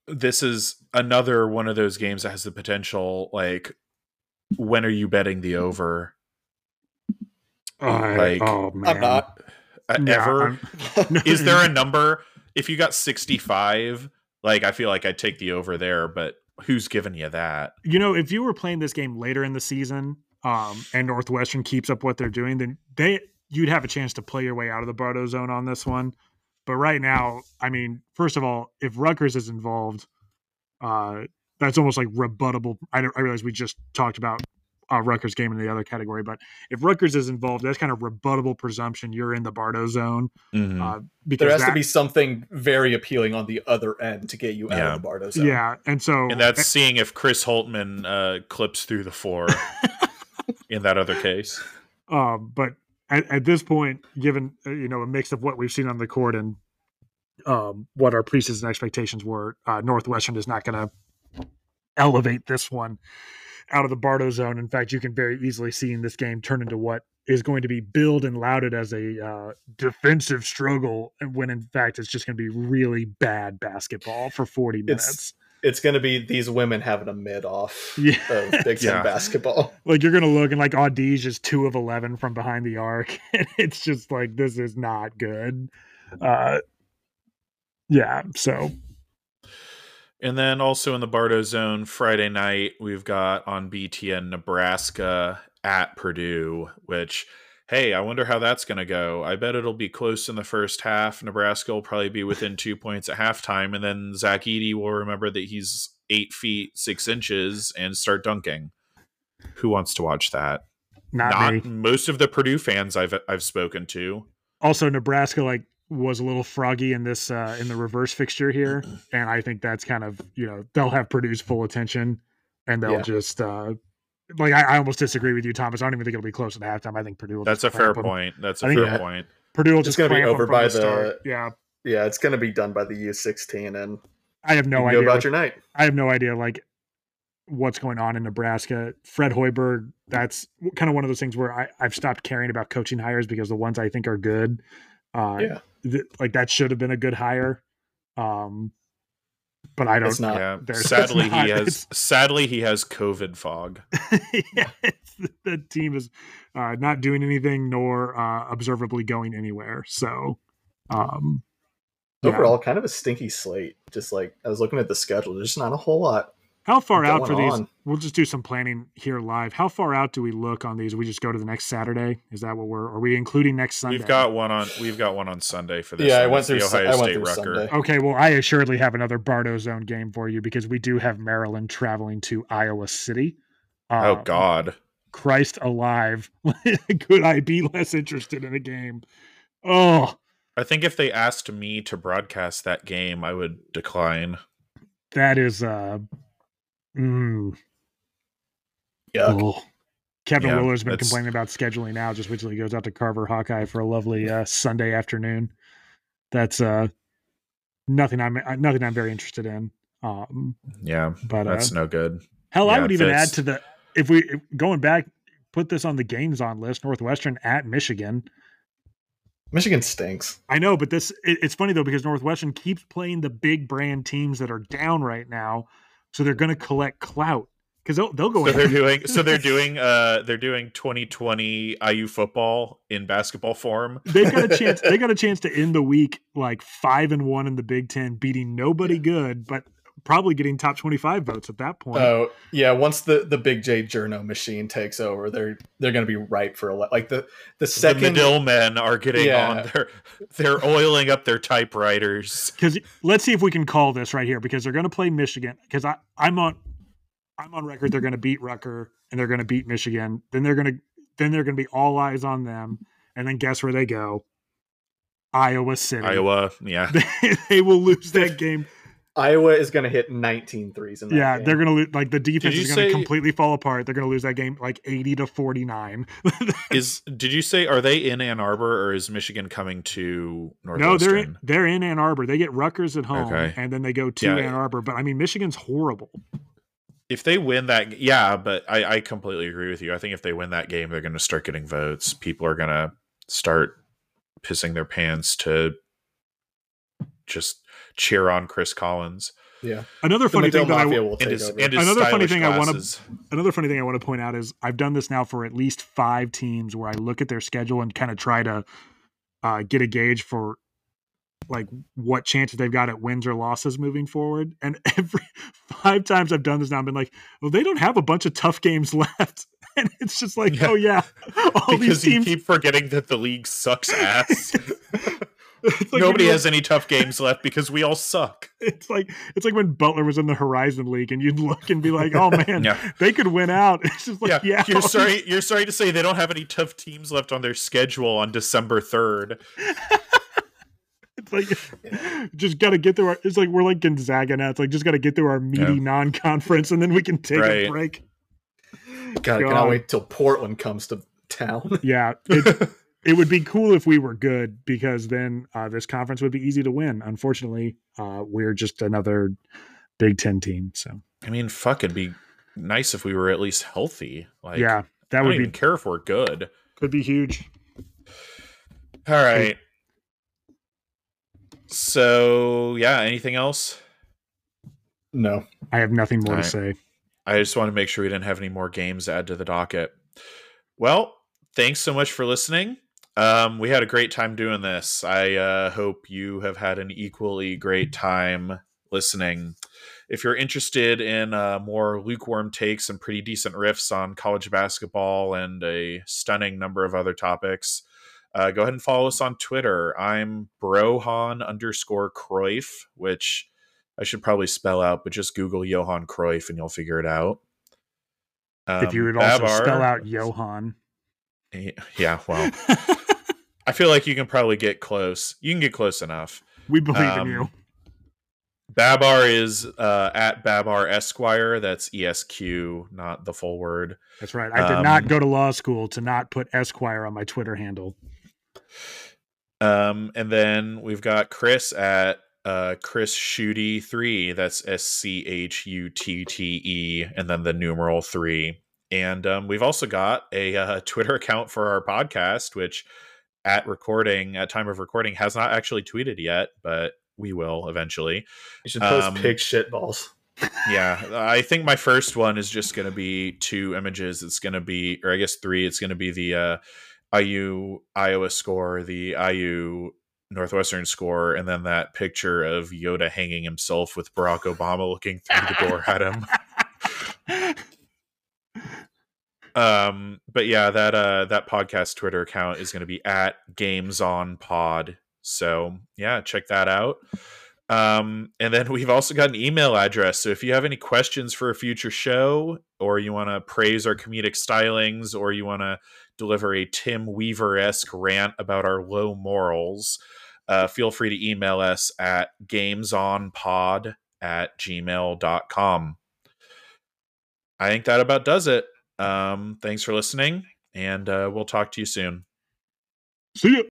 This is another one of those games that has the potential, like, when are you betting the over? Man. I'm not. Ever? Is there a number? If you got 65, like, I feel like I'd take the over there, but who's giving you that? You know, if you were playing this game later in the season and Northwestern keeps up what they're doing, then you'd have a chance to play your way out of the Bardo Zone on this one. But right now, I mean, first of all, if Rutgers is involved, that's almost like rebuttable. I realize we just talked about Rutgers game in the other category, but if Rutgers is involved, that's kind of rebuttable presumption you're in the Bardo Zone. Mm-hmm. Because there has to be something very appealing on the other end to get you out of the Bardo Zone. Yeah, and that's seeing if Chris Holtman clips through the floor in that other case. But at this point, given a mix of what we've seen on the court and what our preseason expectations were, Northwestern is not going to elevate this one out of the Bardo Zone. In fact, you can very easily see in this game turn into what is going to be billed and lauded as a defensive struggle, when in fact it's just going to be really bad basketball for 40 minutes. It's going to be these women having a mid-off of Big Ten basketball. Like, you're going to look and, like, Audige is 2 of 11 from behind the arc, and it's just like, this is not good. And then also in the Bardo Zone, Friday night, we've got on BTN Nebraska at Purdue, which, hey, I wonder how that's going to go. I bet it'll be close in the first half. Nebraska will probably be within 2 points at halftime, and then Zach Edey will remember that he's 8 feet 6 inches and start dunking. Who wants to watch that? Not most of the Purdue fans I've spoken to. Also, Nebraska, like, was a little froggy in this in the reverse fixture here, and I think that's kind of, they'll have Purdue's full attention, and they'll just like, I almost disagree with you, Thomas. I don't even think it'll be close at halftime. I think Purdue will That's a fair point. Purdue will just going to be over by the yeah, it's going to be done by the U16, and I have no idea about your night. I have no idea. Like, what's going on in Nebraska. Fred Hoiberg, that's kind of one of those things where I've stopped caring about coaching hires because the ones I think are good, like that should have been a good hire. But I don't know. Yeah. Sadly, he has COVID fog. Yeah, the team is not doing anything nor observably going anywhere. So overall, kind of a stinky slate. Just like I was looking at the schedule, there's not a whole lot. How far out for these? We'll just do some planning here live. How far out do we look on these? We just go to the next Saturday. Is that what are we including next Sunday? We've got one on Sunday for this. Yeah, I went through Ohio State Rutgers. Okay, well, I assuredly have another Bardo Zone game for you because we do have Maryland traveling to Iowa City. Oh God, Christ alive! Could I be less interested in a game? Oh, I think if they asked me to broadcast that game, I would decline. That is Kevin Willer's been complaining about scheduling now. Just wait till he goes out to Carver Hawkeye for a lovely Sunday afternoon. That's nothing I'm very interested in. But that's no good. Hell, yeah, I would even add to the going back, put this on the games on list. Northwestern at Michigan. Michigan stinks. I know, but it's funny though because Northwestern keeps playing the big brand teams that are down right now. So they're going to collect clout because they'll go. They're doing 2020 IU football in basketball form. They've got a chance. They got a chance to end the week like 5-1 in the Big Ten, beating nobody good, but probably getting top 25 votes at that point. Oh yeah, once the Big J Journo machine takes over, they're going to be ripe for the second the middlemen are getting on they're oiling up their typewriters. Because let's see if we can call this right here because they're going to play Michigan. Because I'm on record they're going to beat Rucker and they're going to beat Michigan. Then they're going to be all eyes on them. And then guess where they go? Iowa City. Iowa, yeah. They will lose that game. Iowa is going to hit 19 threes in that game. They're going to lose. Like the defense is going to completely fall apart. They're going to lose that game like 80-49. Did you say are they in Ann Arbor or is Michigan coming to Northwestern? No, they're in Ann Arbor. They get Rutgers at home and then they go to Ann Arbor. But I mean, Michigan's horrible. If they win that, but I completely agree with you. I think if they win that game, they're going to start getting votes. People are going to start pissing their pants to just cheer on Chris Collins. Yeah. Another funny thing I want to point out is I've done this now for at least 5 teams where I look at their schedule and kind of try to get a gauge for like what chances they've got at wins or losses moving forward. And every 5 times I've done this now, I've been like, well, they don't have a bunch of tough games left. And it's just like, all these teams keep forgetting that the league sucks ass. Like nobody has any tough games left because we all suck. It's like when Butler was in the Horizon League and you'd look and be like, oh man, they could win out. It's just like, You're sorry to say they don't have any tough teams left on their schedule on December 3rd. It's like, just got to get through it's like, we're like Gonzaga now. It's like, just got to get through our meaty non-conference and then we can take a break. God, I cannot wait till Portland comes to town. Yeah. It would be cool if we were good because then this conference would be easy to win. Unfortunately, we're just another Big Ten team. So I mean, fuck, it'd be nice if we were at least healthy. Like, that would even care if we're good. Could be huge. All right. So anything else? No, I have nothing more to say. I just want to make sure we didn't have any more games to add to the docket. Well, thanks so much for listening. We had a great time doing this. I hope you have had an equally great time listening. If you're interested in more lukewarm takes and pretty decent riffs on college basketball and a stunning number of other topics, go ahead and follow us on Twitter. I'm Brohan_Cruyff, which I should probably spell out, but just Google Johan Cruyff and you'll figure it out. If you would also spell out Johan. Yeah, well, I feel like you can probably get close. You can get close enough. We believe in you. Babar is at Babar Esquire. That's ESQ, not the full word. That's right. I did not go to law school to not put Esquire on my Twitter handle. And then we've got Chris at Chris Schutte 3. That's SCHUTTE and then the numeral 3. And we've also got a Twitter account for our podcast, which at time of recording has not actually tweeted yet, but we will eventually. You should post pig shitballs. Yeah, I think my first one is just going to be 2 images. It's going to be, or I guess 3. It's going to be the IU Iowa score, the IU Northwestern score, and then that picture of Yoda hanging himself with Barack Obama looking through the door at him. But yeah, that podcast Twitter account is going to be at GamesOnPod. So yeah, check that out. And then we've also got an email address. So if you have any questions for a future show, or you want to praise our comedic stylings, or you want to deliver a Tim Weaver-esque rant about our low morals, feel free to email us at gamesonpod@gmail.com. I think that about does it. Thanks for listening, and we'll talk to you soon. See ya.